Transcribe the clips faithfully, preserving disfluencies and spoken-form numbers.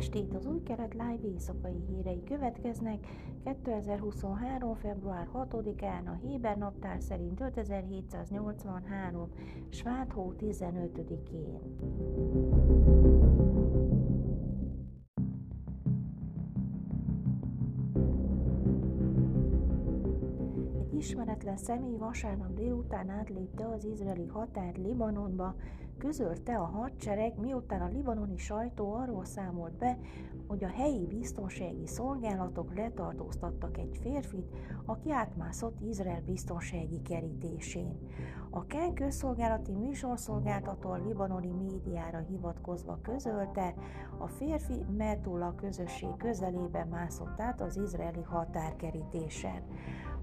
estét, az Új Kelet Live éjszakai hírei következnek kétezer-huszonhárom. február hatodikán a héber naptár szerint ötezer-hétszáznyolcvanhárom. svát hó tizenötödikén. Egy ismeretlen személy vasárnap délután átlépte az izraeli határt Libanonba, közölte a hadsereg, miután a libanoni sajtó arról számolt be, hogy a helyi biztonsági szolgálatok letartóztattak egy férfit, aki átmászott Izrael biztonsági kerítésén. A Ken közszolgálati műsorszolgáltató a libanoni médiára hivatkozva közölte, a férfi Metulla közösség közelében mászott át az izraeli határkerítésen.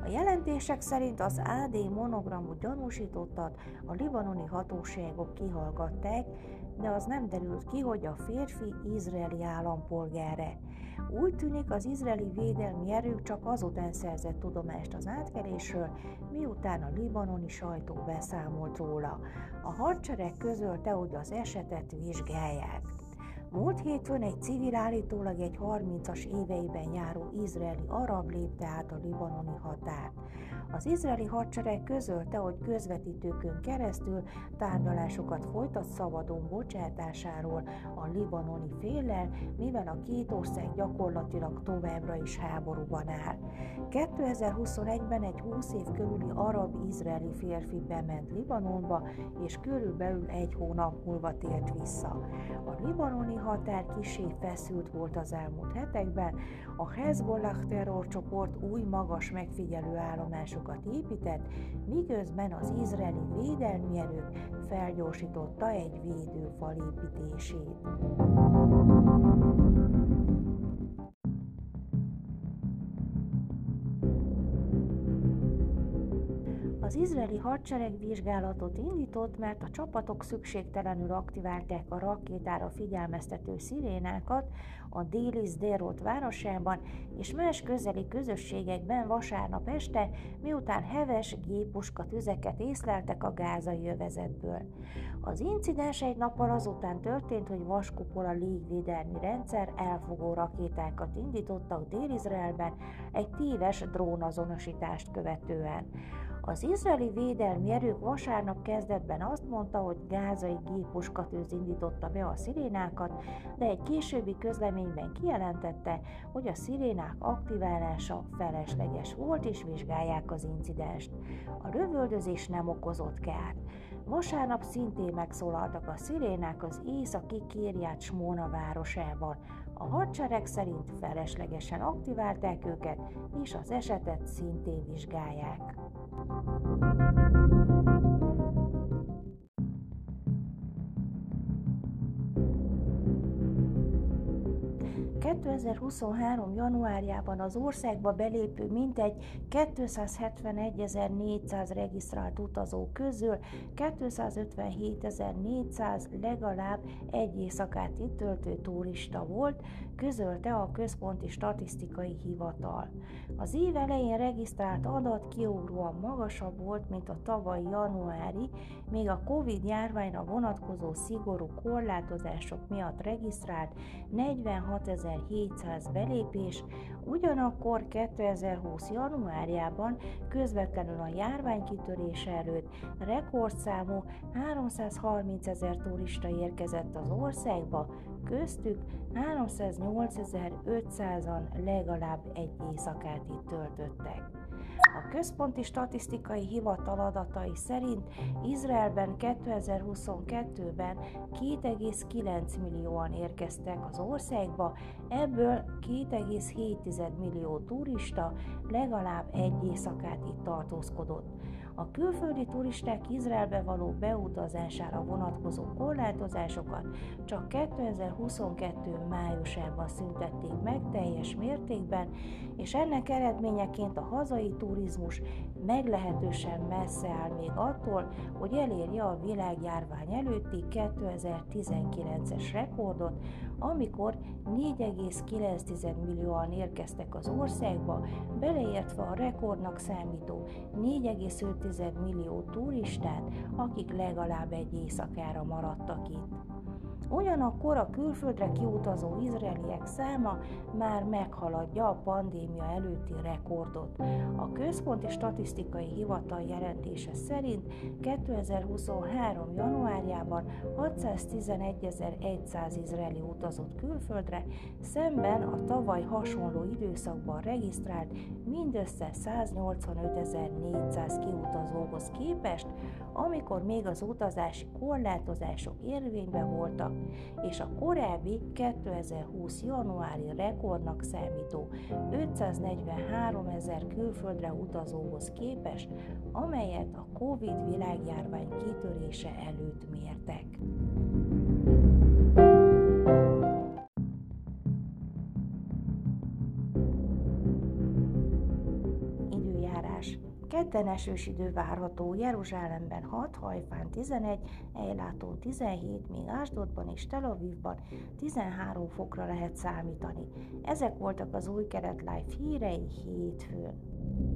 A jelentések szerint az á dé monogramú gyanúsítottat a libanoni hatóságok kihallgatták, de az nem derült ki, hogy a férfi izraeli állampolgáre. Úgy tűnik, az izraeli védelmi erők csak azután szerzett tudomást az átkelésről, miután a libanoni sajtó beszámolt róla. A hadsereg közölte, hogy az esetet vizsgálják. Múlt hétfőn egy civil, állítólag egy harmincas éveiben járó izraeli arab lépte át a libanoni határt. Az izraeli hadsereg közölte, hogy közvetítőkön keresztül tárgyalásokat folytat szabadon bocsátásáról a libanoni féllel, mivel a két ország gyakorlatilag továbbra is háborúban áll. kétezer-huszonegyben egy húsz év körüli arab-izraeli férfi bement Libanonba, és körülbelül egy hónap múlva tért vissza. A libanoni határ kissé feszült volt az elmúlt hetekben, a Hezbollah terrorcsoport új magas megfigyelő állomásokat épített, miközben az izraeli védelmi erők felgyorsította egy védőfal építését. Az izraeli hadsereg vizsgálatot indított, mert a csapatok szükségtelenül aktiválták a rakétára figyelmeztető szirénákat a déli Sderot városában és más közeli közösségekben vasárnap este, miután heves géppuska tüzeket észleltek a gázai övezetből. Az incidens egy nappal azután történt, hogy Vaskupola légvédelmi rendszer elfogó rakétákat indítottak Dél-Izraelben egy téves drónazonosítást követően. Az izraeli védelmi erők vasárnap kezdetben azt mondta, hogy gázai géppuskatűz indította be a szirénákat, de egy későbbi közleményben kijelentette, hogy a szirénák aktiválása felesleges volt, és vizsgálják az incidenst. A lövöldözés nem okozott kárt. Vasárnap szintén megszólaltak a szirénák az északi Kirjat Smóna városában. A hadsereg szerint feleslegesen aktiválták őket, és az esetet szintén vizsgálják. kétezer-huszonhárom. januárjában az országba belépő mintegy kétszázhetvenegyezer-négyszáz regisztrált utazó közül kétszázötvenhétezer-négyszáz legalább egy éjszakát itt töltő turista volt, közölte a Központi Statisztikai Hivatal. Az év elején regisztrált adat kiugróan magasabb volt, mint a tavalyi januári, még a Covid-járványra vonatkozó szigorú korlátozások miatt regisztrált negyvenhatezer-hétszáz belépés, ugyanakkor kétezer-húsz. januárjában közvetlenül a járvány kitörése előtt rekordszámú háromszázharmincezer turista érkezett az országba, köztük háromszáznyolcezer-ötszázan legalább egy éjszakát itt töltöttek. A Központi Statisztikai Hivatal adatai szerint Izraelben kétezer-huszonkettőben két egész kilenc millióan érkeztek az országba, ebből két egész hét millió turista legalább egy éjszakát itt tartózkodott. A külföldi turisták Izraelbe való beutazására vonatkozó korlátozásokat csak kétezer-huszonkettő. májusában szüntették meg teljes mértékben, és ennek eredményeként a hazai turizmus meglehetősen messze áll még attól, hogy elérje a világjárvány előtti kétezer-tizenkilences rekordot, amikor négy egész kilenc millióan érkeztek az országba, beleértve a rekordnak számító négy egész öt millió turistát, akik legalább egy éjszakára maradtak itt. Ugyanakkor a külföldre kiutazó izraeliek száma már meghaladja a pandémia előtti rekordot. A Központi Statisztikai Hivatal jelentése szerint kétezer-huszonhárom. januárjában hatszáztizenegyezer-száz izraeli utazott külföldre, szemben a tavaly hasonló időszakban regisztrált mindössze száznyolcvanötezer-négyszáz kiutazóhoz képest, amikor még az utazási korlátozások érvényben voltak, és a korábbi kétezer-húsz. januári rekordnak számító ötszáznegyvenháromezer külföldre utazóhoz képest, amelyet a Covid világjárvány kitörése előtt mértek. Időjárás. Kedden esős idő várható, Jeruzsálemben hat, Hajfán tizenegy, Ejlátón tizenhét, még Ásdodban és Tel Avivban tizenhárom fokra lehet számítani. Ezek voltak az Új Kelet Live hírei hétfőn.